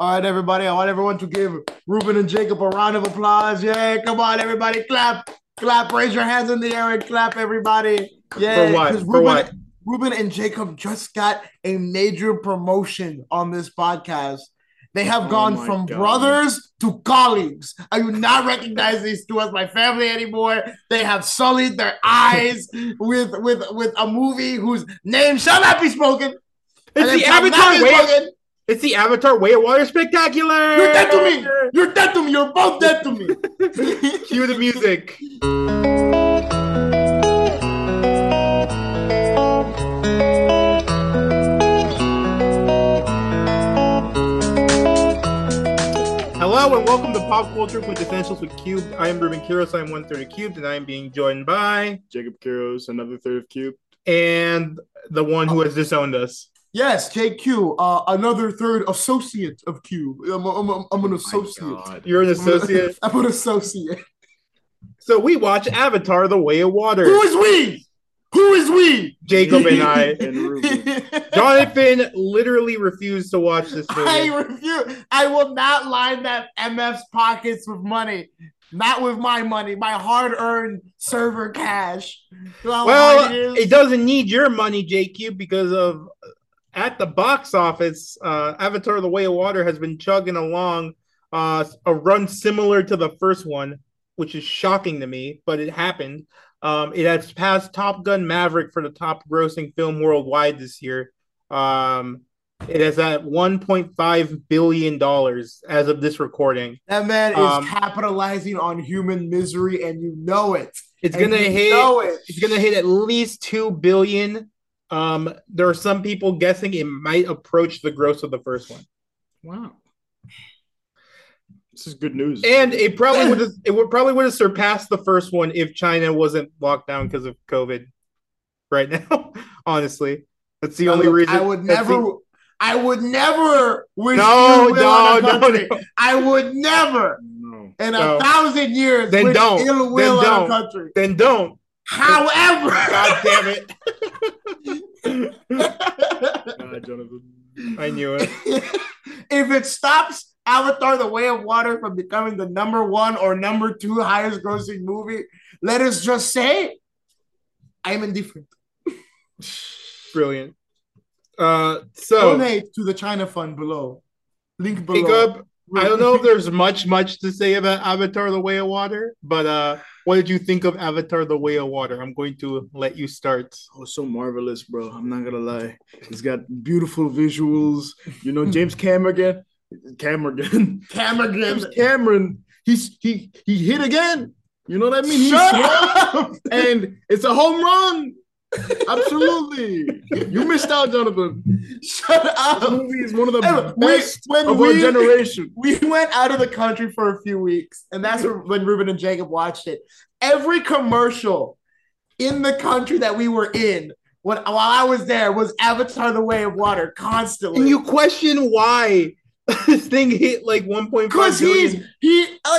All right, everybody. I want everyone to give Ruben and Jacob a round of applause. Yay. Come on, everybody. Clap. Clap. Raise your hands in the air and clap, everybody. Yay. For what? For what? Ruben and Jacob just got a major promotion on this podcast. They have gone from brothers to colleagues. I do not recognize these two as my family anymore. They have sullied their eyes with a movie whose name shall not be spoken. It's the Avatar way. It's the Avatar Way of Water Spectacular. You're dead to me. You're dead to me. You're both dead to me. Cue the music. Hello and welcome to Pop Culture Quintessentials with Cubed. I am Ruben Quiros. I am one third of Cubed, and I am being joined by Jacob Quiros, another third of Cubed, and the one who has disowned us. Yes, JQ, another third associate of Cube. I'm an associate. Oh, you're an associate. I'm an associate. So we watch Avatar: The Way of Water. Who is we? Who is we? Jacob and I and Ruben. Jonathan literally refused to watch this movie. I refuse. I will not line that MF's pockets with money. Not with my money. My hard-earned server cash. Well, it doesn't need your money, JQ, because of at the box office, Avatar: The Way of Water has been chugging along a run similar to the first one, which is shocking to me, but it happened. It has passed Top Gun Maverick for the top grossing film worldwide this year. It is at $1.5 billion as of this recording. That man is capitalizing on human misery, and you know it. It's going to hit at least $2 billion. There are some people guessing it might approach the gross of the first one. Wow. This is good news. And it probably would have surpassed the first one if China wasn't locked down because of COVID right now. Honestly, that's the only reason. I would never wish ill will on a country. I would never in a 1,000 years wish ill will on a country. Then don't. However, God damn it. Jonathan. I knew it. If it stops Avatar: The Way of Water from becoming the number one or number two highest grossing movie, let us just say I'm indifferent. Brilliant. So donate to the China Fund below. Link below. Jacob, I don't know if there's much to say about Avatar: The Way of Water, but what did you think of Avatar: The Way of Water? I'm going to let you start. Oh, so marvelous, bro. I'm not going to lie. It's got beautiful visuals. You know, James Cameron. He hit again. You know what I mean? Shut up! And it's a home run. Absolutely. You missed out, Jonathan. Shut up. This movie is one of the best of our generation. We went out of the country for a few weeks, and that's when Ruben and Jacob watched it. Every commercial in the country that we were in while I was there was Avatar: The Way of Water constantly. And you question why this thing hit like 1.5 because like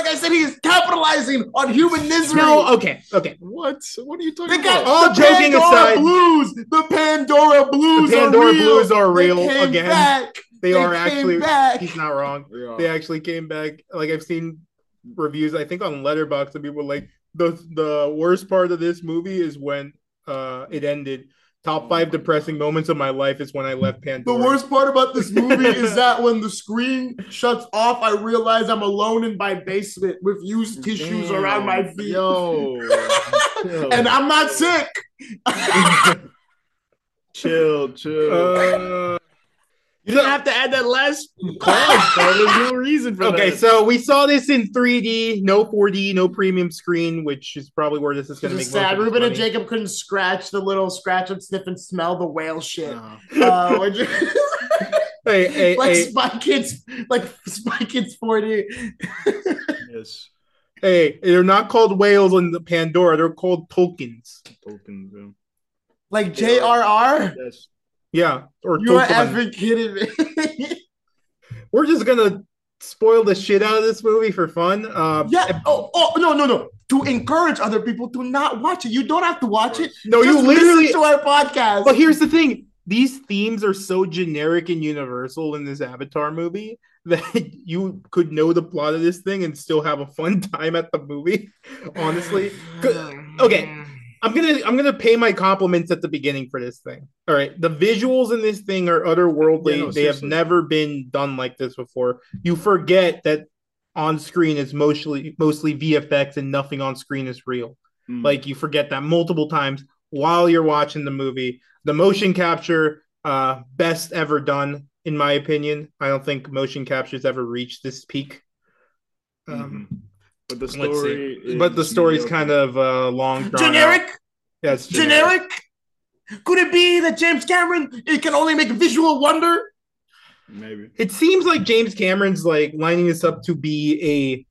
I said, he's capitalizing on human misery. No, okay. What are you talking about? All joking aside, the Pandora Blues are real again. Back. They are actually. Back. He's not wrong. They actually came back. Like I've seen reviews, I think on Letterboxd, and people were like, the worst part of this movie is when it ended. Top 5 depressing moments of my life is when I left Pandora. The worst part about this movie is that when the screen shuts off, I realize I'm alone in my basement with used tissues around my feet. And I'm not sick. Chill. You didn't have to add that last class. There's no reason for that. Okay, so we saw this in 3D, no 4D, no premium screen, which is probably where this is going to make sad. Ruben and Jacob couldn't scratch the little scratch and sniff and smell the whale shit. Spy Kids 4D. Yes. Hey, they're not called whales in the Pandora. They're called tokens. Tokens, yeah. Like JRR? Yes. Yeah, or you are effing kidding me. We're just gonna spoil the shit out of this movie for fun. No. To encourage other people to not watch it, you don't have to watch it. No, you literally listen to our podcast. But here's the thing: these themes are so generic and universal in this Avatar movie that you could know the plot of this thing and still have a fun time at the movie, honestly. Okay, I'm gonna pay my compliments at the beginning for this thing. All right, the visuals in this thing are otherworldly. Yeah, no, they have never been done like this before. You forget that on screen is mostly VFX and nothing on screen is real. Mm. Like, you forget that multiple times while you're watching the movie. The motion capture, best ever done, in my opinion. I don't think motion capture's ever reached this peak. But the story's kind of long. Generic? Yes. Yeah, generic? Could it be that James Cameron can only make visual wonder? Maybe. It seems like James Cameron's like lining this up to be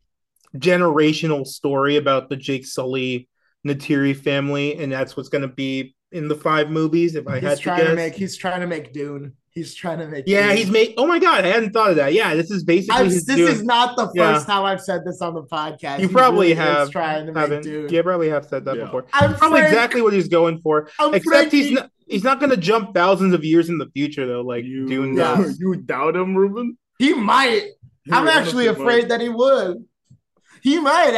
a generational story about the Jake Sully Neytiri family, and that's what's going to be in the 5 movies. If I had to guess, he's trying to make Dune. He's trying to make. Yeah, Dune. He's made. Oh my god, I hadn't thought of that. Yeah, this is basically. This is not the first time I've said this on the podcast. You probably have trying to make Dune. Yeah, probably have said that before. It's probably exactly what he's going for. He's not going to jump thousands of years in the future though, like Dune does. You doubt him, Ruben? He might. I'm actually afraid that he would. He might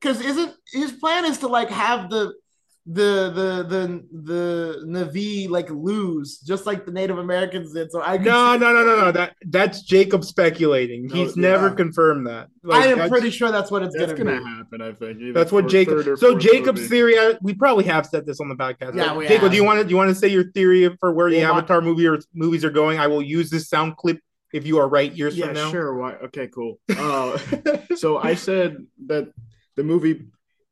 because isn't his plan is to have the Na'vi lose just like the Native Americans did. So No. That's Jacob speculating. He's never confirmed that. Like, I am pretty sure that's what it's gonna happen. I think that's what Jacob. So Jacob's theory. We probably have said this on the podcast. Yeah, Jacob, do you want to say your theory for where the Avatar movies are going? I will use this sound clip. If you are right years from now. Yeah, sure. Why? Okay, cool. So I said that the movie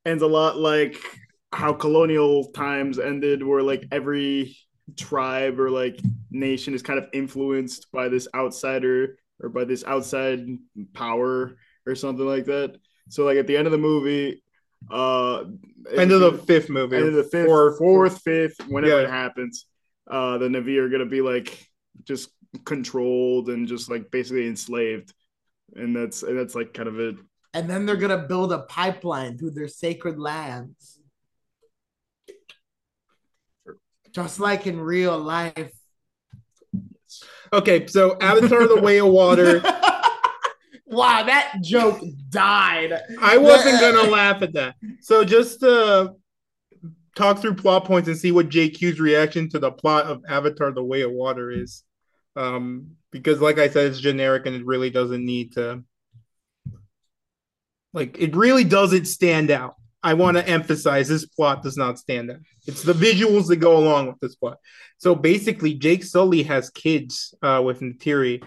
ends a lot like how colonial times ended, where every tribe or nation is kind of influenced by this outsider or by this outside power or something like that. So at the end of the movie, end of the fourth, fifth, whenever it happens, the Na'vi are gonna be just controlled and just basically enslaved, and that's kind of it. And then they're gonna build a pipeline through their sacred lands. Just like in real life. Okay, so Avatar The Way of Water. Wow, that joke died. I wasn't going to laugh at that. So just talk through plot points and see what JQ's reaction to the plot of Avatar The Way of Water is. Because like I said, it's generic and it really doesn't need to... it really doesn't stand out. I want to emphasize this plot does not stand out. It's the visuals that go along with this plot. So basically, Jake Sully has kids with Neytiri,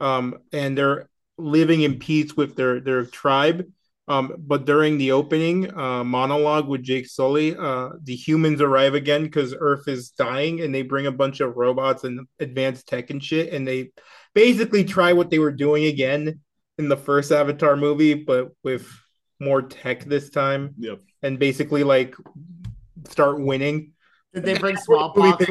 and they're living in peace with their tribe. But during the opening monologue with Jake Sully, the humans arrive again because Earth is dying, and they bring a bunch of robots and advanced tech and shit, and they basically try what they were doing again in the first Avatar movie, but with... more tech this time, and basically start winning. Did they bring smallpox?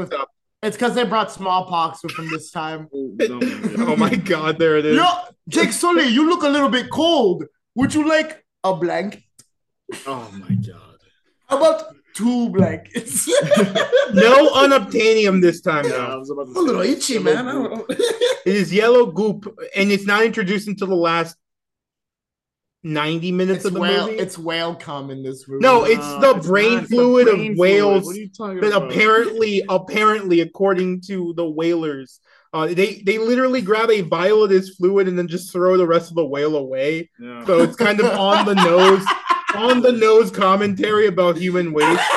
It's because they brought smallpox with them this time. Oh my god, there it is. Yo, Jake Sully, you look a little bit cold. Would you like a blanket? Oh my god. How about 2 blankets? No unobtainium this time. Yeah, I was about to say, a little itchy, man. It is yellow goop, and it's not introduced until the last 90 minutes of the movie. It's whale cum in this movie. No, it's the brain fluid of whales. What are you talking about? Apparently, according to the whalers, they literally grab a vial of this fluid and then just throw the rest of the whale away. Yeah. So it's kind of on the nose commentary about human waste.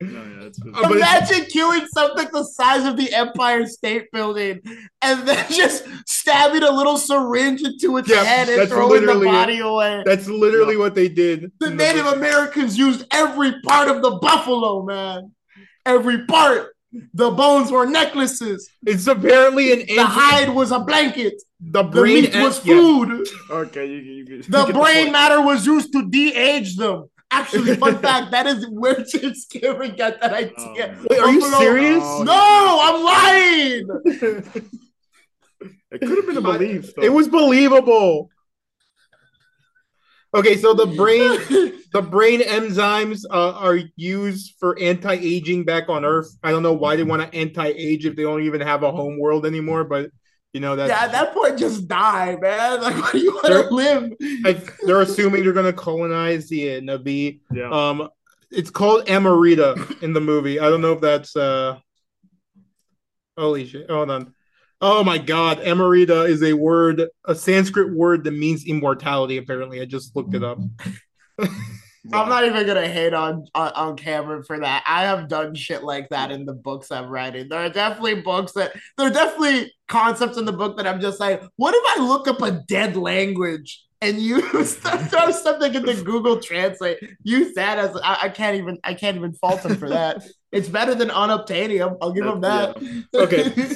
Imagine killing something the size of the Empire State Building and then just stabbing a little syringe into its head and throwing the body away. That's literally what they did. The Native Americans used every part of the buffalo, man. Every part. The bones were necklaces. It's apparently the hide was a blanket. The meat was food. Okay, the brain matter was used to de-age them. Actually, fun fact, that is where James Cameron got that idea. Wait, are you serious? No, I'm lying. It could have been a belief. It was believable. Okay, so the brain The brain enzymes are used for anti-aging back on Earth. I don't know why they want to anti-age if they don't even have a home world anymore, but you know that. Yeah, at that point, just die, man. Like, why do you want to live? They're assuming you're going to colonize the Navi. Yeah. It's called Amarita in the movie. I don't know if that's. Holy shit! Hold on. Oh my God, Amarita is a word, a Sanskrit word that means immortality. Apparently, I just looked it up. I'm not even gonna hate on Cameron for that. I have done shit like that in the books I'm writing. There are definitely concepts in the book that I'm just like, what if I look up a dead language and throw something into Google Translate? Use that as I can't even fault him for that. It's better than unobtainium. I'll give him that. Yeah. Okay,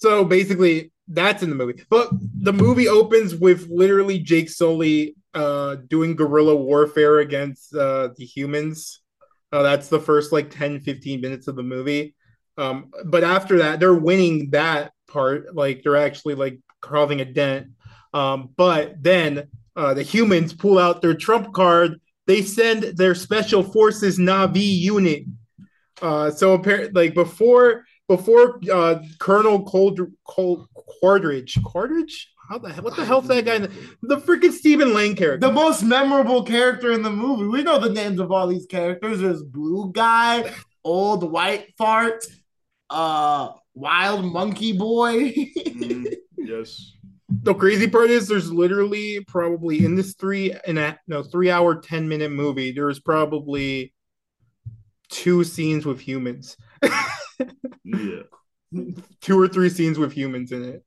so basically that's in the movie. But the movie opens with literally Jake Sully doing guerrilla warfare against the humans. That's the first like 10-15 minutes of the movie. But after that, they're winning that part. Like they're actually like carving a dent. But then the humans pull out their trump card. They send their special forces Na'vi unit. So apparently, like before Colonel Quaritch. How the hell? What the hell's that guy? The freaking Stephen Lang character, the most memorable character in the movie. We know the names of all these characters. There's Blue Guy, Old White Fart, Wild Monkey Boy. Yes. The crazy part is there's literally probably in this 3 hour 10-minute movie, there's probably 2 scenes with humans. Yeah. 2 or 3 scenes with humans in it.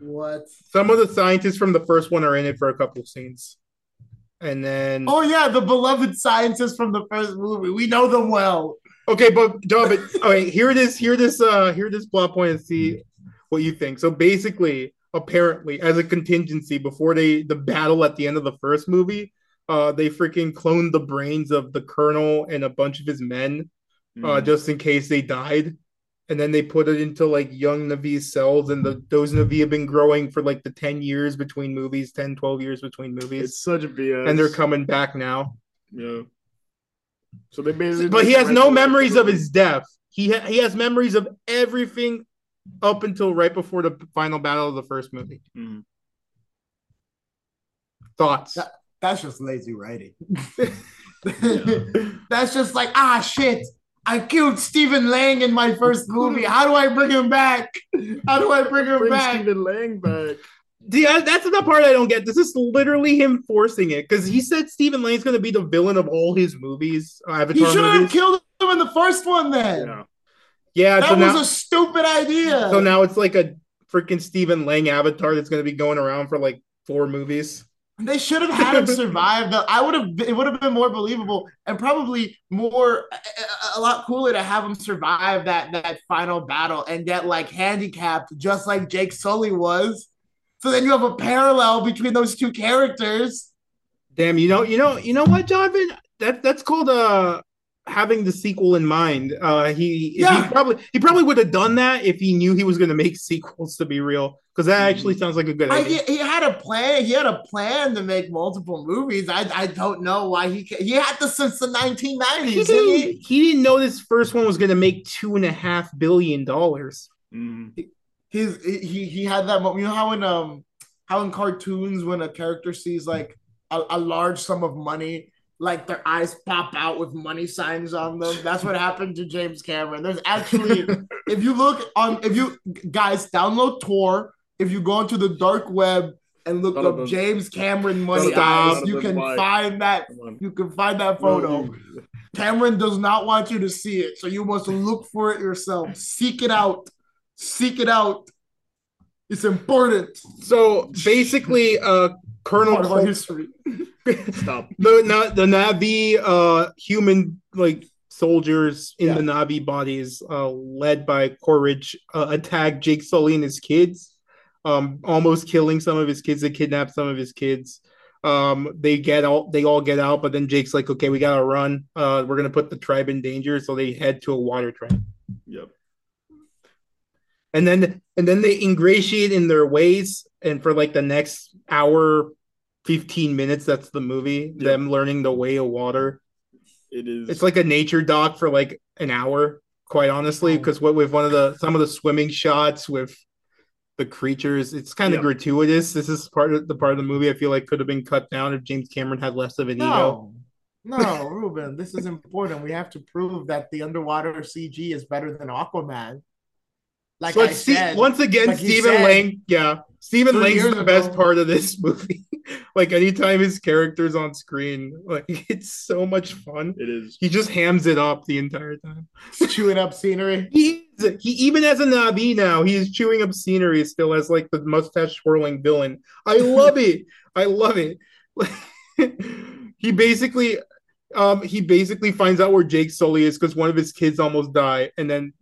What? Some of the scientists from the first one are in it for a couple of scenes. And then... Oh, yeah, the beloved scientists from the first movie. We know them well. Okay, but all right, hear this plot point and see what you think. So basically, apparently, as a contingency, before the battle at the end of the first movie, they freaking cloned the brains of the colonel and a bunch of his men just in case they died. And then they put it into like young Na'vi cells, and those Na'vi have been growing for like the 10 years between movies, 10, 12 years between movies. It's such a BS. And they're coming back now. Yeah. So they basically. But he has no memories of his death. He has memories of everything up until right before the final battle of the first movie. Mm-hmm. Thoughts? That's just lazy writing. That's just like, shit. I killed Stephen Lang in my first movie. How do I bring him back? Bring Stephen Lang back. That's the part I don't get. This is literally him forcing it because he said Stephen Lang's going to be the villain of all his movies. Avatar. He should have killed him in the first one then. Yeah, that was a stupid idea. So now it's like a freaking Stephen Lang avatar that's going to be going around for like 4 movies. They should have had him survive. It would have been more believable and probably a lot cooler to have him survive that final battle and get like handicapped, just like Jake Sully was. So then you have a parallel between those 2 characters. Damn, you know what, Jonathan? That's called having the sequel in mind. He probably would have done that if he knew he was going to make sequels, to be real, because that actually sounds like a good idea. He had a plan to make multiple movies. I don't know why he had this since the 1990s. He didn't know this first one was going to make $2.5 billion. He had that moment. You know how in cartoons when a character sees like a large sum of money, like their eyes pop out with money signs on them. That's what happened to James Cameron. There's actually, if you guys download Tor, if you go into the dark web and look up James Cameron money eyes, you can find that photo. Cameron does not want you to see it, so you must look for it yourself. Seek it out. It's important. So basically, Colonel part of our history. Stop. The Na'vi human like soldiers in the Na'vi bodies, led by Quaritch, attack Jake Sully and his kids, almost killing some of his kids. They kidnap some of his kids. They all get out, but then Jake's like, "Okay, we gotta run. We're gonna put the tribe in danger." So they head to a water tribe. Yep. And then they ingratiate in their ways, and for like the next hour 15 minutes that's the movie, yeah. Them learning the way of water. It is. It's like a nature doc for like an hour, quite honestly, because what with some of the swimming shots with the creatures, it's kind of gratuitous. This is part of the movie I feel like could have been cut down if James Cameron had less of an ego. No, Ruben, this is important. We have to prove that the underwater CG is better than Aquaman. Like so I said, once again, like Stephen Lang. Yeah, Stephen Lang's the best part of this movie. Like anytime his character's on screen, like it's so much fun. It is. He just hams it up the entire time, chewing up scenery. He even as a Na'vi now, he is chewing up scenery still as like the mustache swirling villain. I love it. I love it. He basically finds out where Jake Sully is because one of his kids almost died, and then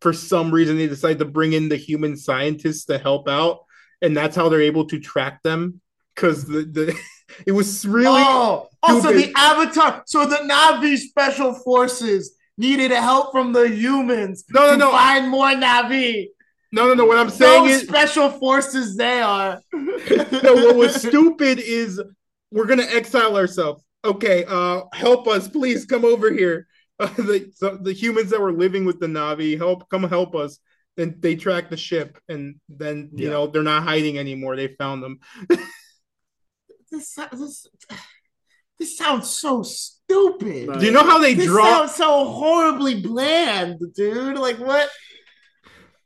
for some reason they decide to bring in the human scientists to help out, and that's how they're able to track them because it was really also the Avatar. So the Na'vi special forces needed help from the humans to find more Na'vi. No. What I'm saying is special forces they are. No, what was stupid is we're gonna exile ourselves. Okay, help us, please come over here. The humans that were living with the Na'vi, come help us. Then they track the ship, and then they're not hiding anymore. They found them. This sounds so stupid. Right. Do you know how they draw? This sounds so horribly bland, dude. Like what?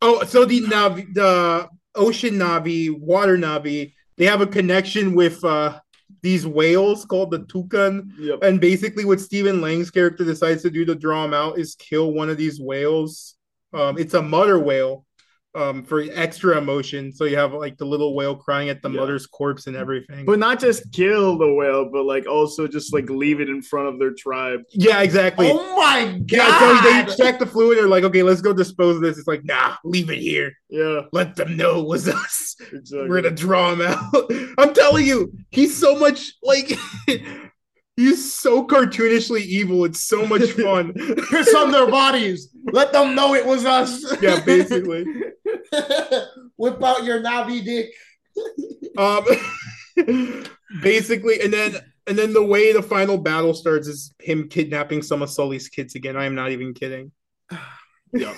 Oh, so the Na'vi, the ocean Na'vi, water Na'vi, they have a connection with. These whales called the Tukan. Yep. And basically what Stephen Lang's character decides to do to draw them out is kill one of these whales. It's a mother whale for extra emotion. So you have like the little whale crying at the mother's corpse and everything. But not just kill the whale, but like also just like leave it in front of their tribe. Yeah, exactly. Oh my God. Yeah, so they check the fluid. They're like, okay, let's go dispose of this. It's like, nah, leave it here. Yeah. Let them know it was us. Exactly. We're going to draw him out. I'm telling you, he's so much like... He's so cartoonishly evil. It's so much fun. Piss on their bodies. Let them know it was us. Yeah, basically. Whip out your Na'vi dick. Basically, and then the way the final battle starts is him kidnapping some of Sully's kids again. I am not even kidding. Yeah.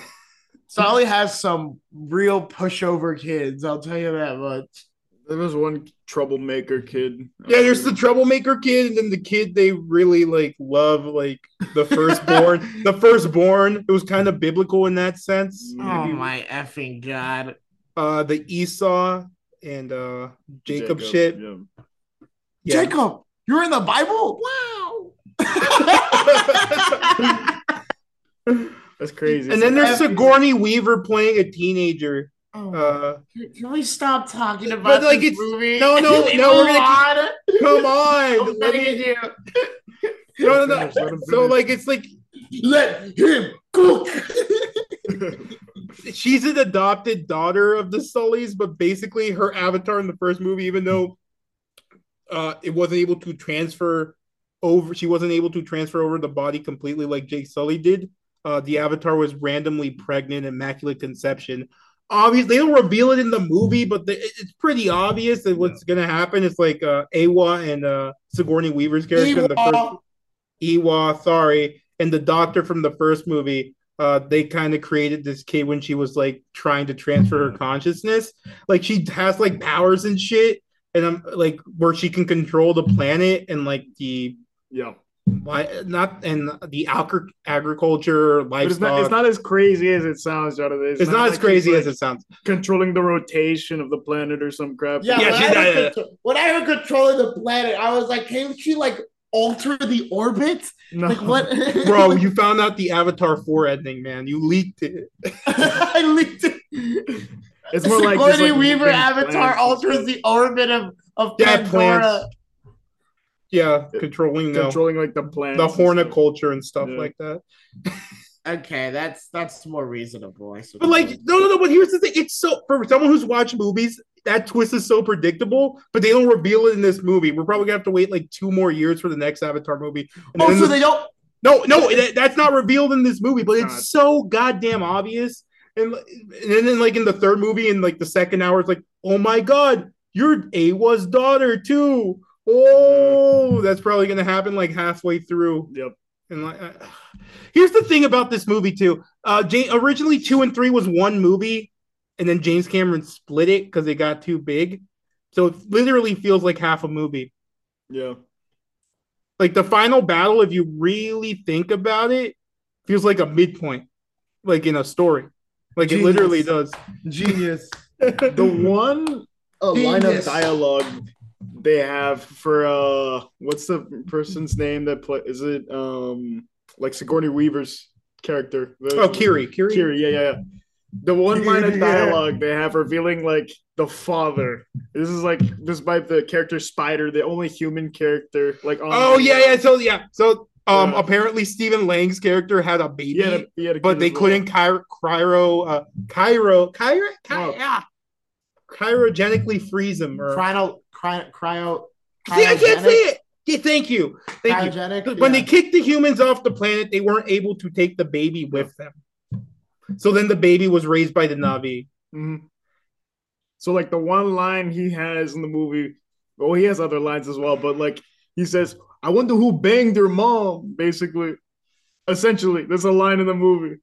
Sully has some real pushover kids. I'll tell you that much. There was one troublemaker kid. Yeah, there's the troublemaker kid, and then the kid they really like love, like the firstborn. The firstborn. It was kind of biblical in that sense. Oh my effing God! The Esau and Jacob shit. Yeah. Yeah. Jacob, you're in the Bible. Wow. That's crazy. And then there's Sigourney Weaver playing a teenager. Can we stop talking about this movie? No, we're gonna keep, come on. What do you do? No. So like it's like let him cook. She's an adopted daughter of the Sullys, but basically her avatar in the first movie, even though it wasn't able to transfer over, she wasn't able to transfer over the body completely like Jake Sully did. The avatar was randomly pregnant, immaculate conception. Obviously, they don't reveal it in the movie, but it's pretty obvious that what's going to happen is like Eywa and Sigourney Weaver's character, and the doctor from the first movie, they kind of created this kid when she was like trying to transfer her consciousness. Like she has like powers and shit, and I'm like where she can control the planet and like the agriculture, livestock. It's not as crazy as it sounds, Jonathan. It's not as crazy as it sounds. Controlling the rotation of the planet or some crap. When I heard controlling the planet, I was like, can't she like alter the orbit? No. Like what? Bro, you found out the Avatar 4 ending, man. You leaked it. I leaked it. It's more like Sigourney Weaver Avatar alters the orbit of Pandora. Plants. Yeah, controlling like the plants, the horticulture and stuff like that. Okay, that's more reasonable, I suppose. But like, no. But here's the thing: it's so for someone who's watched movies, that twist is so predictable. But they don't reveal it in this movie. We're probably gonna have to wait like 2 more years for the next Avatar movie. They don't. No, that's not revealed in this movie. But it's so goddamn obvious. And then like in the third movie, in like the second hour, it's like, oh my God, you're Eywa's daughter too. Oh, that's probably going to happen like halfway through. Yep. And like, here's the thing about this movie too. Originally 2 and 3 was one movie, and then James Cameron split it because it got too big. So it literally feels like half a movie. Yeah. Like the final battle, if you really think about it, feels like a midpoint, like in a story. Like Genius. It literally does. Genius. The one line of dialogue they have for what's the person's name that play? Is it like Sigourney Weaver's character? Kiri. Kiri, yeah. The one line of dialogue they have revealing like the father. This is like despite the character Spider, the only human character. Like on apparently Stephen Lang's character had a baby, but they couldn't cryogenically freeze him. Or... I can't say it. Yeah, thank you. When they kicked the humans off the planet, they weren't able to take the baby with them. So then the baby was raised by the Na'vi. Mm-hmm. So like the one line he has in the movie, well, he has other lines as well, but like he says, "I wonder who banged their mom," basically. Essentially, there's a line in the movie.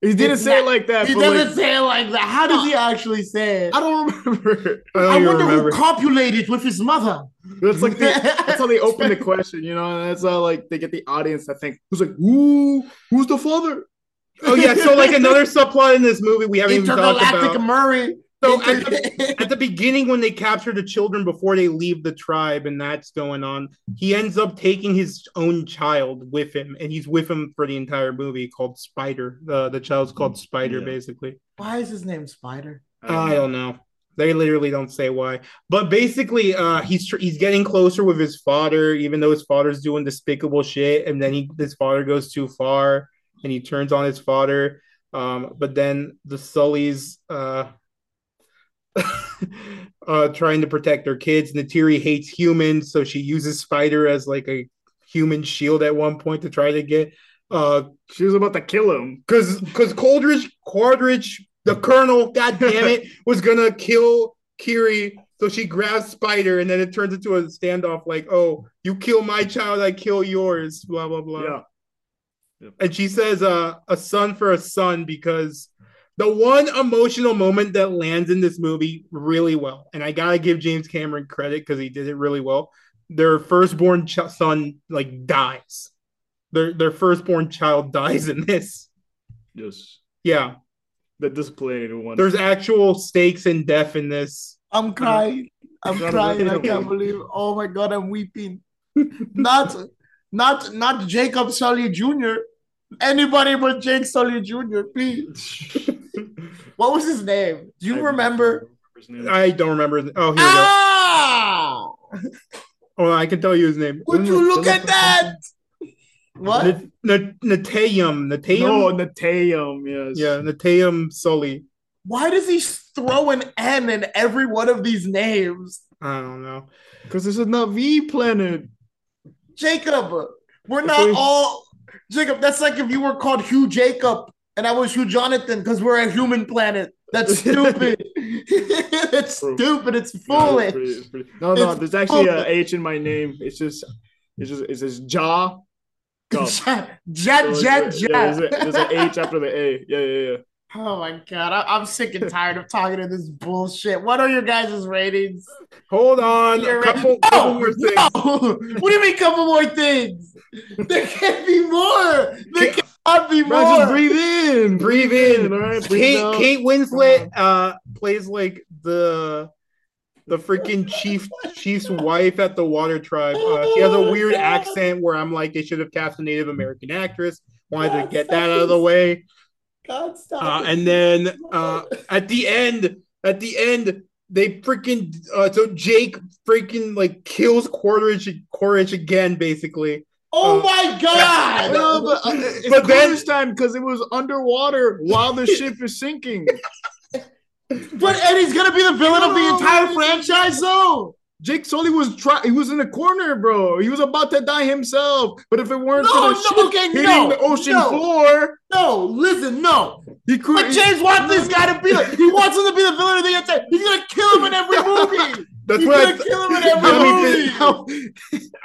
He didn't say it like that. He doesn't say it like that. How does he actually say it? I don't remember. I wonder who copulated with his mother. That's like that's how they open the question, you know? And that's how like they get the audience to think. Who's like, who's the father? Oh yeah, so like another subplot in this movie we haven't even talked about. Murray. So at the beginning, when they capture the children before they leave the tribe, and that's going on, he ends up taking his own child with him, and he's with him for the entire movie. Called Spider. The child's called Spider, basically. Why is his name Spider? I don't know. They literally don't say why. But basically, he's getting closer with his father, even though his father's doing despicable shit, and then his father goes too far, and he turns on his father. But then the Sullys. Trying to protect their kids. Neytiri hates humans, so she uses Spider as like a human shield at one point to try to get. She was about to kill him because Quaritch, the Colonel, goddamn it, was gonna kill Kiri. So she grabs Spider, and then it turns into a standoff. Like, oh, you kill my child, I kill yours. Blah blah blah. Yeah. Yep. And she says, "A son for a son," because. The one emotional moment that lands in this movie really well, and I gotta give James Cameron credit because he did it really well. Their firstborn son like dies. Their firstborn child dies in this. Yes. Yeah. The disappointed one. There's actual stakes in death in this. I'm crying. I can't believe. Oh my god, I'm weeping. not Jacob Sully Jr. Anybody but Jake Sully Jr. Please. What was his name? Do you remember? I don't remember. Oh, here we go. Oh, I can tell you his name. Would you look at that? What? Neteyam. Oh, Neteyam, yes. Yeah, Neteyam Sully. Why does he throw an N in every one of these names? I don't know. Because this is not V planet. Jacob, we're not all... Jacob, that's like if you were called Hugh Jacob and I was Hugh Jonathan because we're a human planet. That's stupid. It's stupid. It's foolish. Yeah, no. There's actually an H in my name. It's just Ja. Ja. There's an H after the A. Yeah. Oh my god, I'm sick and tired of talking to this bullshit. What are your guys' ratings? Hold on, a couple more things. No. What do you mean, couple more things? There can't be more. There cannot be more. No, just breathe in. All right, Kate Winslet plays like the freaking chief's wife at the Water Tribe. She has a weird accent where I'm like, they should have cast a Native American actress. Wanted to get that out of the way. God, stop and then at the end, they freaking so Jake freaking like kills Quaritch again, basically. Oh my god! No, but then this time because it was underwater while the ship is sinking. And he's gonna be the villain of the entire franchise, though. Jake Sully was in the corner, bro. He was about to die himself. But if it weren't for the ship hitting the ocean floor... No, listen. But James Watson has got to be like... He wants him to be the villain of the entire... He's going to kill him in every movie. That's what I kill him in every movie.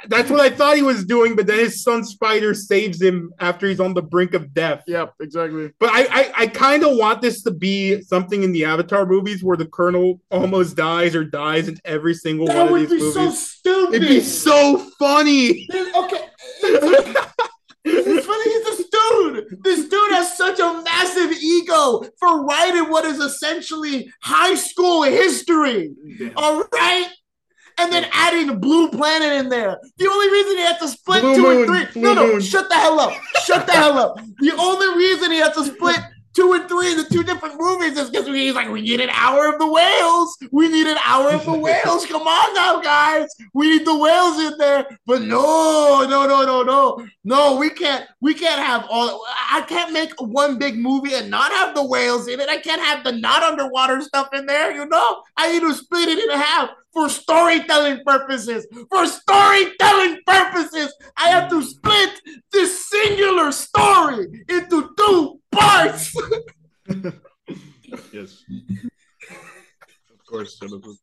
That's what I thought he was doing, but then his son Spider saves him after he's on the brink of death. Yep, exactly. But I kind of want this to be something in the Avatar movies where the Colonel almost dies or dies in every single one of these movies. That would be so stupid. It'd be so funny. Okay. It's funny, he's this dude. This dude has such a massive ego for writing what is essentially high school history. Yeah. All right? And then adding Blue Planet in there. The only reason he had to split Blue 2 and 3. No, shut the hell up. Shut the hell up. The only reason he had to split 2 and 3 into two different movies is because he's like, we need an hour of the whales. We need an hour of the whales. Come on now, guys. We need the whales in there. But no. No, we can't have all. I can't make one big movie and not have the whales in it. I can't have the not underwater stuff in there, you know? I need to split it in half. For storytelling purposes, I have to split this singular story into two parts. Yes. Of course, Jonathan.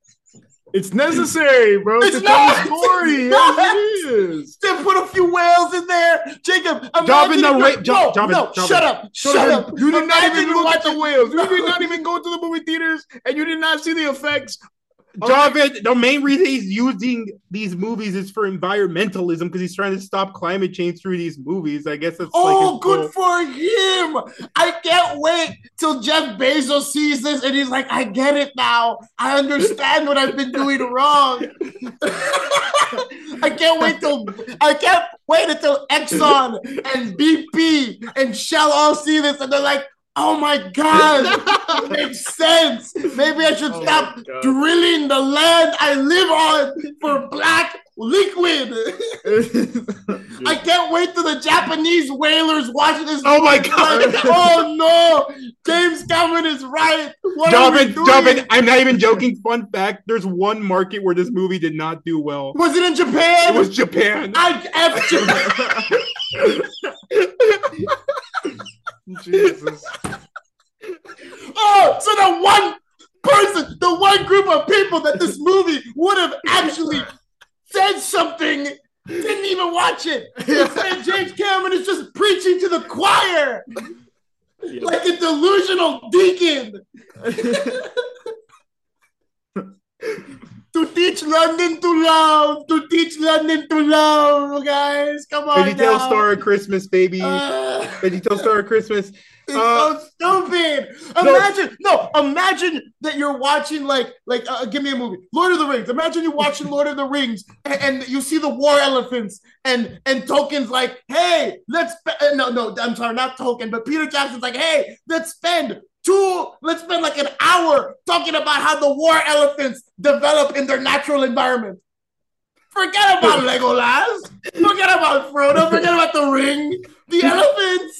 It's necessary, bro. It's not a story. Yes, it is. Put a few whales in there. Jacob, shut up. You did not even look at the whales. You did not even go to the movie theaters, and you did not see the effects. Javed, the main reason he's using these movies is for environmentalism because he's trying to stop climate change through these movies. I guess that's good for him. I can't wait till Jeff Bezos sees this and he's like, I get it now. I understand what I've been doing wrong. I can't wait until Exxon and BP and Shell all see this and they're like, oh my God, makes sense. Maybe I should stop drilling the land I live on for black liquid. I can't wait till the Japanese whalers watch this. Oh my God. Like, oh no, James Cameron is right. What are we doing? I'm not even joking. Fun fact, there's one market where this movie did not do well. Was it in Japan? It was Japan. I F Japan. Jesus. Oh, so the one group of people that this movie would have actually said something didn't even watch it. Instead, James Cameron is just preaching to the choir like a delusional deacon. To teach London to love, guys. Come on. Veggie Tale Star Christmas, baby. Veggie Tale Star Christmas. It's so stupid. Imagine that you're watching like give me a movie, Lord of the Rings. Imagine you're watching Lord of the Rings and you see the war elephants and Tolkien's like, hey, let's but Peter Jackson's like, hey, let's spend like an hour talking about how the war elephants develop in their natural environment. Forget about Legolas. Forget about Frodo. Forget about the ring. The elephants.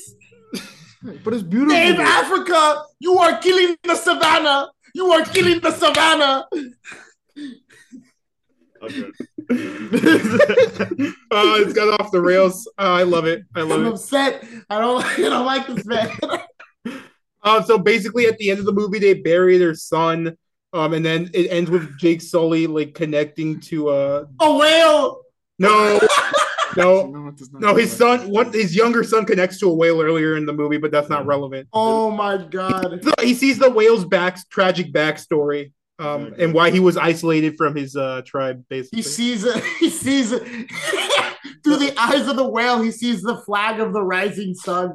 But it's beautiful. Save Africa. You are killing the savannah. Okay. It's got off the rails. I love it. I'm upset. I don't like this, man. So basically, at the end of the movie, they bury their son, and then it ends with Jake Sully like connecting to a whale. No. His son, his younger son, connects to a whale earlier in the movie, but that's not relevant. Oh my God! He sees the whale's tragic backstory, and why he was isolated from his tribe. Basically, he sees it through the eyes of the whale. He sees the flag of the rising sun.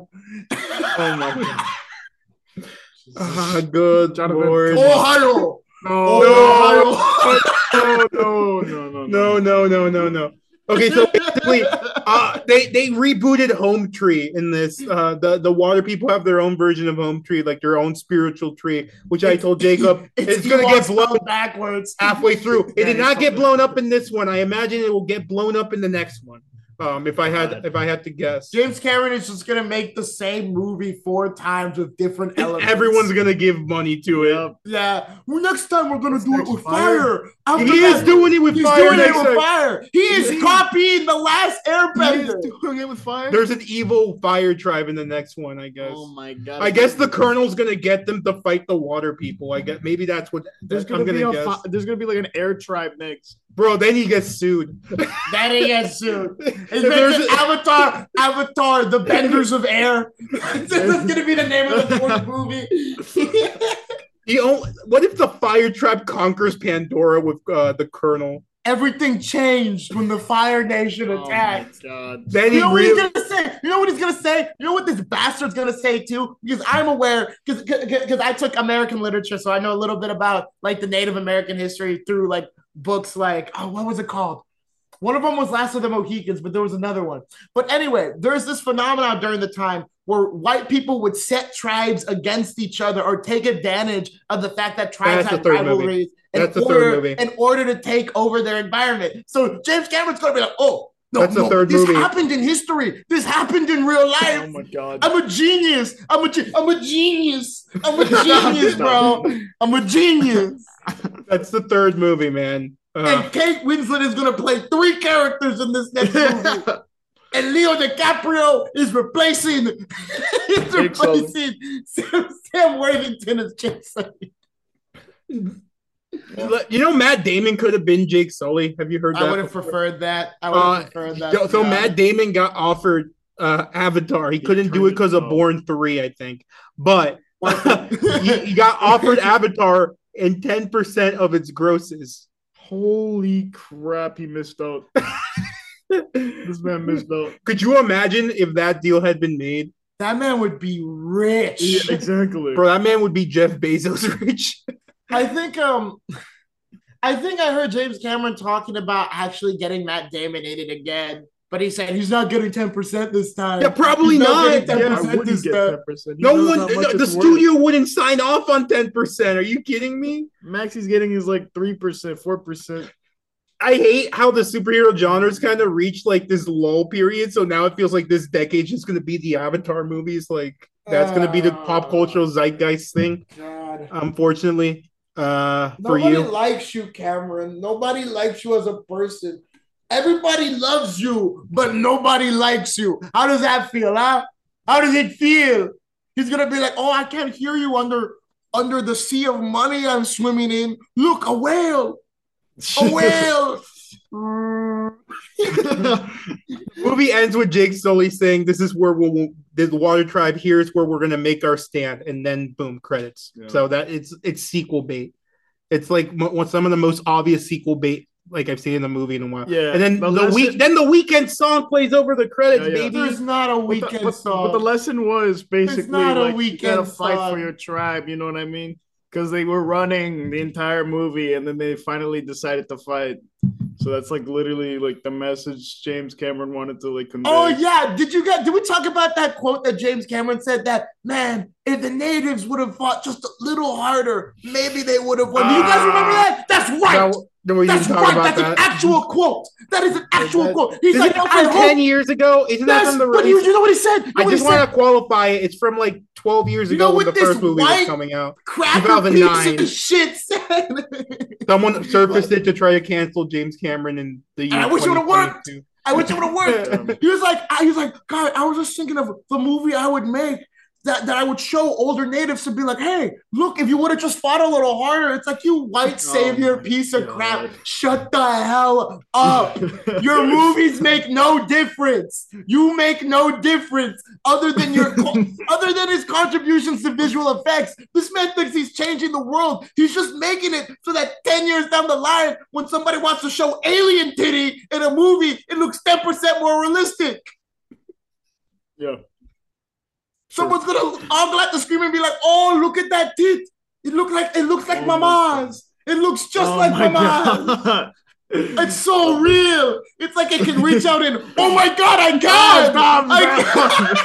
Oh my God. Good Jonathan. Lord. Ohio! No. Okay, so basically, they rebooted Home Tree in this. The water people have their own version of Home Tree, like their own spiritual tree, which I told Jacob it's going to get blown backwards halfway through. It did not get blown up in this one. I imagine it will get blown up in the next one. If I had to guess, James Cameron is just gonna make the same movie 4 times with different elements. Everyone's gonna give money to it. Yeah. Well, next time we're gonna do it with fire. He's doing it with fire. He is copying The Last Airbender. He's doing it with fire. There's an evil fire tribe in the next one, I guess. Oh my god. I guess the Colonel's gonna get them to fight the water people. I guess maybe that's what I'm gonna guess. There's gonna be like an air tribe next. Bro, then he gets sued. Then he gets sued. There's an Avatar, the Benders of Air. This is gonna be the name of the fourth movie. What if the fire tribe conquers Pandora with the Colonel? Everything changed when the Fire Nation attacked. Oh my God. You know what he's gonna say? You know what this bastard's gonna say too? Because I'm aware, because I took American literature, so I know a little bit about like the Native American history through like books like what was it called? One of them was Last of the Mohicans, but there was another one. But anyway, there's this phenomenon during the time where white people would set tribes against each other or take advantage of the fact that tribes had rivalries in order to take over their environment. So James Cameron's going to be like, this happened in history. This happened in real life. Oh my God. I'm a genius. I'm a genius, bro. I'm a genius. That's the third movie, man. And Kate Winslet is going to play 3 characters in this next movie. And Leo DiCaprio is replacing Sam Worthington as Jake Sully. You know, Matt Damon could have been Jake Sully. Have you heard that? I would have preferred that. So Matt Damon got offered Avatar. He couldn't do it because of Born 3, I think. But he got offered Avatar and 10% of its grosses. Holy crap, he missed out. This man missed out. Could you imagine if that deal had been made? That man would be rich. Yeah, exactly. Bro, that man would be Jeff Bezos rich. I think I heard James Cameron talking about actually getting Matt Damon in it again. But he said he's not getting 10% this time. Yeah, probably not. The studio wouldn't sign off on 10%. Are you kidding me? Max he's getting is like 3%, 4%. I hate how the superhero genre's kind of reached like this lull period. So now it feels like this decade's just going to be the Avatar movies. Like that's going to be the pop cultural zeitgeist thing. God. Unfortunately, nobody likes you, Cameron. Nobody likes you as a person. Everybody loves you, but nobody likes you. How does that feel, huh? How does it feel? He's going to be like, I can't hear you under the sea of money I'm swimming in. Look, a whale. A whale. Movie ends with Jake Sully saying, this is where the water tribe, here's where we're going to make our stand. And then, boom, credits. Yeah. So that it's sequel bait. It's like some of the most obvious sequel bait like I've seen in the movie in a while. Yeah. And then the Weeknd song plays over the credits, baby. There's not a Weeknd song. But the lesson was basically you gotta fight for your tribe, you know what I mean? Because they were running the entire movie and then they finally decided to fight. So that's like literally like the message James Cameron wanted to like convey. Oh yeah. Did we talk about that quote that James Cameron said that, man, if the natives would have fought just a little harder, maybe they would have won. Do you guys remember that? That's right. That's an actual quote. That is an actual quote. He's like, from 10 years ago? Isn't that from the release? But you know what he said? I just want to qualify it. It's from like 12 years ago when the first movie was coming out. Cracker piece of shit said. Someone surfaced it to try to cancel James Cameron in the year 2022. I wish it would have worked. He was like, God, I was just thinking of the movie I would make. That I would show older natives to be like, hey, look, if you would have just fought a little harder, it's like, you white savior piece of crap, shut the hell up. Your movies make no difference. You make no difference other than his contributions to visual effects. This man thinks he's changing the world. He's just making it so that 10 years down the line, when somebody wants to show alien titty in a movie, it looks 10% more realistic. Yeah. Someone's gonna ogle at the screen and be like, "Oh, look at that tit! It looks like mama's. It looks just like mama's. It's so real. It's like it can reach out and oh my god, I got it! I got."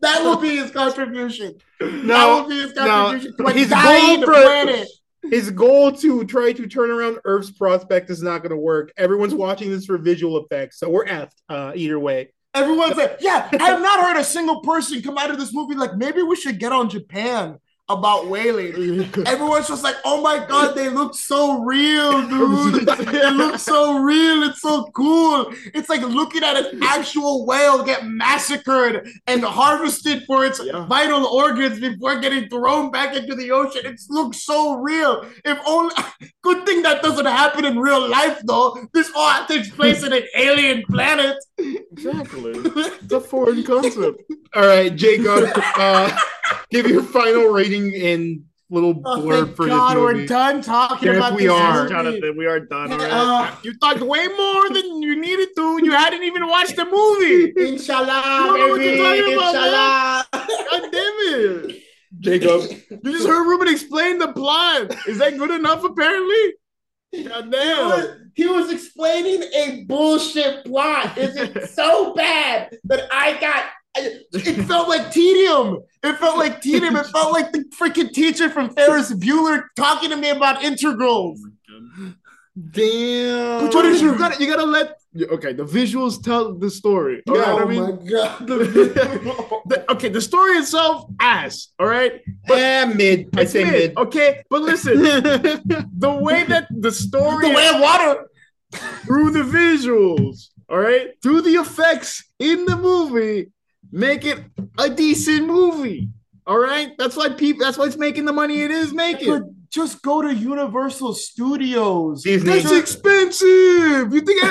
That will be his contribution. No, that will be his contribution. No, he's going for planet. His goal to try to turn around Earth's prospect is not going to work. Everyone's watching this for visual effects, so we're effed either way. Everyone's like, yeah, I have not heard a single person come out of this movie like, maybe we should get on Japan about whaling. Everyone's just like, oh my God, they look so real, dude. It looks so real. It's so cool. It's like looking at an actual whale get massacred and harvested for its vital organs before getting thrown back into the ocean. It looks so real. If only, good thing that doesn't happen in real life, though. This all takes place in an alien planet. Exactly. It's a foreign concept. All right, Jacob, give your final rating and little blurb for this movie. We're done talking about this movie. Jonathan, we are done. You talked way more than you needed to. You hadn't even watched the movie. Inshallah, you don't know what you're talking about, man. God damn it. Jacob, you just heard Ruben explain the plot. Is that good enough, apparently? God damn. He was explaining a bullshit plot. Is it so bad that it felt like tedium. It felt like tedium. It felt like the freaking teacher from Ferris Bueller talking to me about integrals. Oh, damn. But you gotta let... Okay, the visuals tell the story. Oh, God, my God. Okay, the story itself, ass. All right? Mid. I say mid. Okay, but listen. The way that the story... The way of water. Through the visuals, all right? Through the effects in the movie... Make it a decent movie, all right? That's why people. That's why it's making the money it is making. Just go to Universal Studios. Disney. That's expensive. You think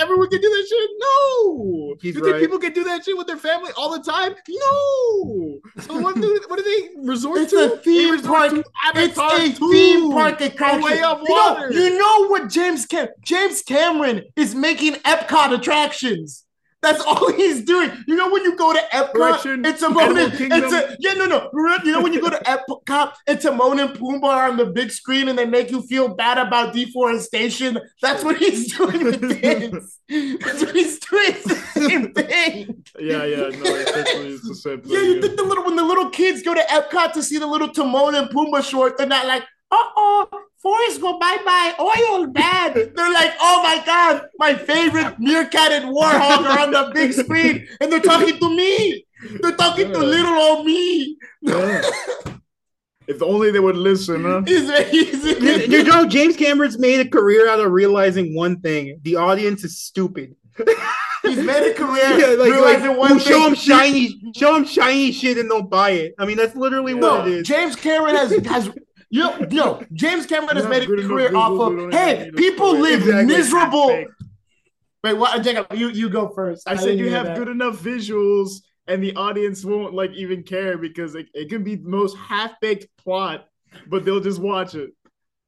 everyone can do that shit? No. You think people can do that shit with their family all the time? No. So what do they resort to? It's a theme park. It's a theme park attraction. Way of water. You know what James Cameron is making Epcot attractions. That's all he's doing. You know when you go to Epcot, it's Timon and Pumbaa. You know when you go to Epcot, it's Timon and Pumbaa on the big screen, and they make you feel bad about deforestation. That's what he's doing with this. That's what he's doing. It's the same thing. It's the same thing. Yeah, you think when the little kids go to Epcot to see the little Timon and Pumbaa short, they're not like, forest go bye-bye, oil bad. They're like, oh my God, my favorite meerkat and warhog are on the big screen, and they're talking to me. They're talking to little old me. Yeah. If only they would listen, huh? You know, James Cameron's made a career out of realizing one thing. The audience is stupid. He's made a career realizing one thing. Show him shiny shit and they'll buy it. I mean, that's literally what it is. James Cameron has Yo, James Cameron has made a career off of, hey, people live miserable. Wait, what? Jacob, you go first. I said you have good enough visuals and the audience won't even care because it could be the most half-baked plot, but they'll just watch it.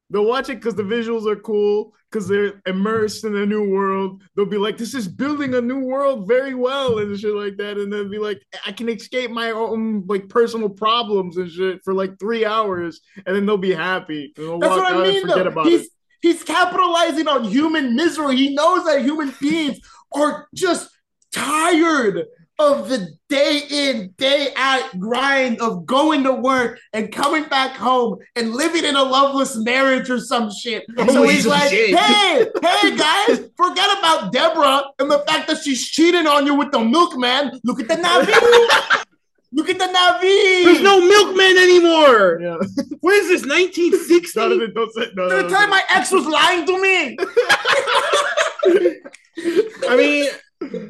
They'll watch it because the visuals are cool, because they're immersed in a new world. They'll be like, this is building a new world very well and shit like that. And then be like, I can escape my own personal problems and shit for 3 hours. And then they'll be happy. They'll That's what I mean, forget about it. He's capitalizing on human misery. He knows that human beings are just tired of the day in, day out grind of going to work and coming back home and living in a loveless marriage or some shit. So he's like, hey guys, forget about Deborah and the fact that she's cheating on you with the milkman. Look at the Navi. Look at the Navi. There's no milkman anymore. Yeah. What is this, 1960? The time my ex was lying to me. I mean...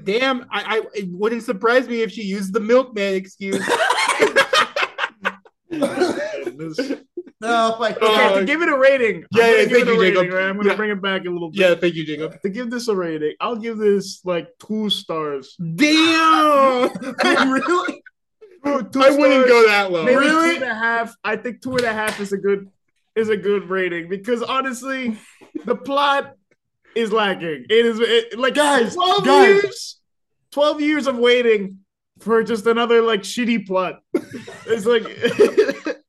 Damn, it wouldn't surprise me if she used the milkman excuse. Okay, to give it a rating. Thank you, Jacob. Right? I'm going to bring it back a little bit. Yeah, thank you, Jacob. To give this a rating, I'll give this 2 stars. Damn! Really? Two stars, wouldn't go that low. Maybe really? 2.5. I think 2.5 is a good rating because honestly, the plot is lacking. It is guys. 12 years of waiting for just another shitty plot. It's like,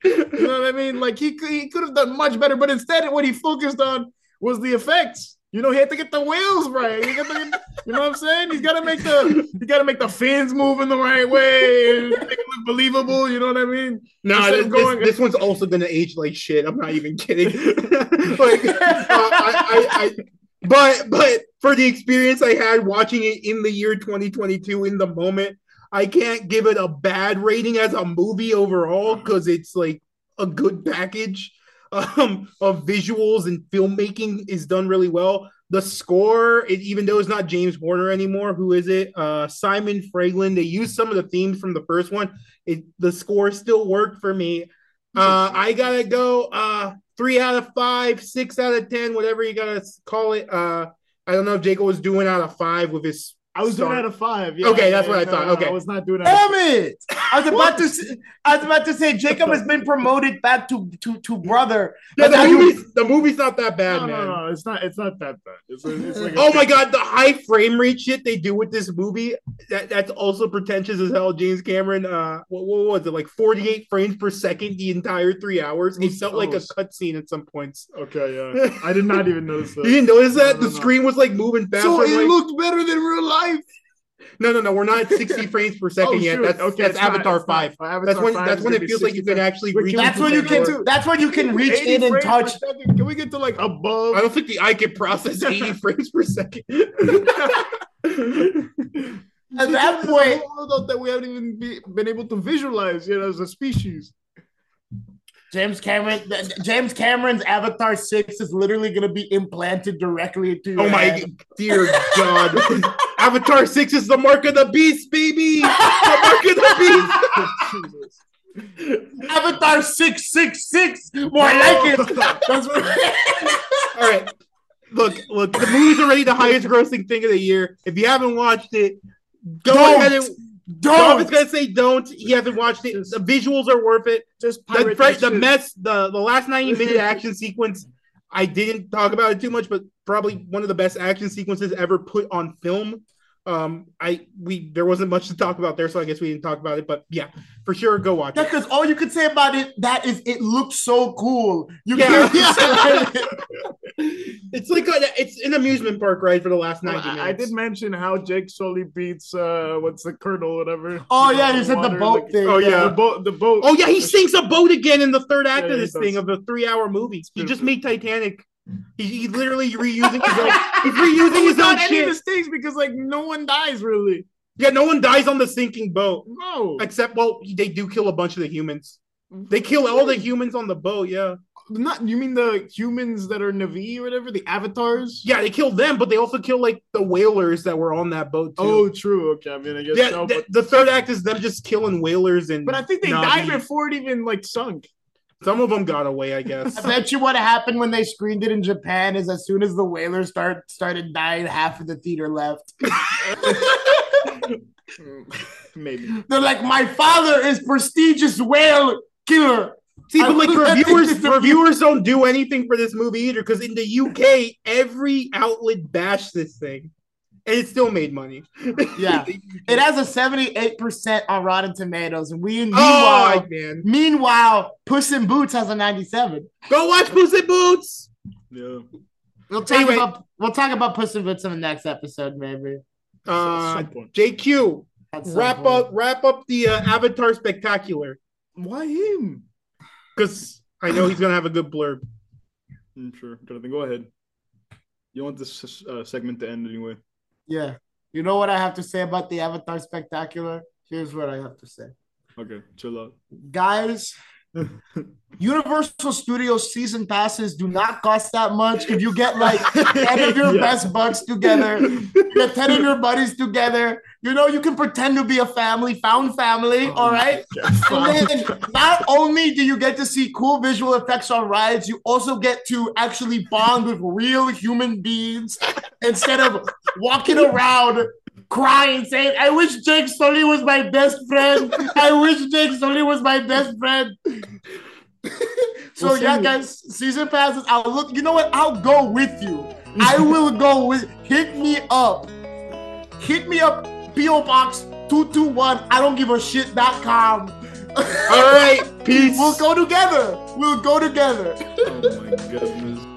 you know what I mean? He could have done much better, but instead, what he focused on was the effects. You know, he had to get the wheels right. You know what I'm saying? He's got to make the fins move in the right way and make it look believable. You know what I mean? No, this one's also gonna age like shit. I'm not even kidding. Like, but for the experience I had watching it in the year 2022, in the moment, I can't give it a bad rating as a movie overall because it's like a good package. Of visuals and filmmaking is done really well. The score, even though it's not James Horner anymore, who is it? Simon Franglen. They used some of the themes from the first one. The score still worked for me. I gotta go 3 out of 5, 6 out of 10, whatever you gotta call it. I don't know if Jacob was doing out of 5 with his. I was doing out of 5. Yeah, okay, that's what I thought. Okay, I was not doing out of 5. Damn it! I was about to say Jacob has been promoted back to brother. Yeah, the movie's not that bad, man. No, it's not that bad. It's like oh my god, the high frame rate shit they do with this movie that's also pretentious as hell. James Cameron, what was it, like 48 frames per second the entire 3 hours? It felt like a cutscene at some points. Okay, yeah, I did not even notice that. You didn't notice that? The screen was like moving fast. So it looked better than real life. No, we're not at 60 frames per second yet. That's Avatar 5. That's when it feels like you can actually reach. That's when you can do. That's when you can reach in and touch. Can we get to like above? I don't think the eye can process 80 frames per second. At that point, that we haven't even been able to visualize, you know, as a species. James Cameron's Avatar 6 is literally going to be implanted directly into your head. My dear God. Avatar 6 is the mark of the beast, baby. The mark of the beast. Avatar 666. More like it. That's what... All right. Look. The movie's already the highest grossing thing of the year. If you haven't watched it, go ahead and... Don't. It's gonna say don't. He hasn't watched it. The visuals are worth it. Just the mess. The last 90-minute action sequence. I didn't talk about it too much, but probably one of the best action sequences ever put on film. There wasn't much to talk about there, so I guess we didn't talk about it. But yeah, for sure, go watch it. Because all you could say about it is it looks so cool. It's like it's an amusement park ride for the last 90 minutes. I did mention how Jake Sully beats what's the Colonel, whatever. Oh yeah, you said the boat thing. Oh yeah, the boat. Oh yeah, he sinks a boat again in the third act of this thing of a 3-hour movie. He just made Titanic. He's literally reusing his own. He's reusing his own shit. Mistakes because like no one dies really. Yeah, no one dies on the sinking boat. No, except they do kill a bunch of the humans. They kill all the humans on the boat. Yeah, you mean the humans that are Na'vi or whatever, the avatars? Yeah, they kill them, but they also kill like the whalers that were on that boat too. Oh, true. Okay, I mean, I guess. Yeah, so, the third act is them just killing whalers and. But I think they died before it even like sunk. Some of them got away, I guess. I bet you what happened when they screened it in Japan is as soon as the whalers started dying, half of the theater left. Maybe. They're like, my father is prestigious whale killer. See, but like reviewers don't do anything for this movie either because in the UK, every outlet bashed this thing. And it still made money. Yeah. It has a 78% on Rotten Tomatoes. And meanwhile, Puss in Boots has a 97. Go watch Puss in Boots. Yeah. We'll talk about Puss in Boots in the next episode, maybe. JQ, wrap up the Avatar Spectacular. Why him? Because I know he's going to have a good blurb. I'm sure. Jonathan, go ahead. You want this segment to end anyway. Yeah. You know what I have to say about the Avatar Spectacular? Here's what I have to say. Okay, chill out. Guys, Universal Studios season passes do not cost that much. If you get like 10 of your best buds together, get 10 of your buddies together, you know, you can pretend to be a family, found family, all right? And then not only do you get to see cool visual effects on rides, you also get to actually bond with real human beings instead of walking around crying, saying, I wish Jake Sully was my best friend. I wish Jake Sully was my best friend. So yeah, guys, season passes. You know what? I'll go with you. I will go with, hit me up, P.O. Box 221, I don't give a shit.com. All right, peace. We'll go together. Oh my goodness.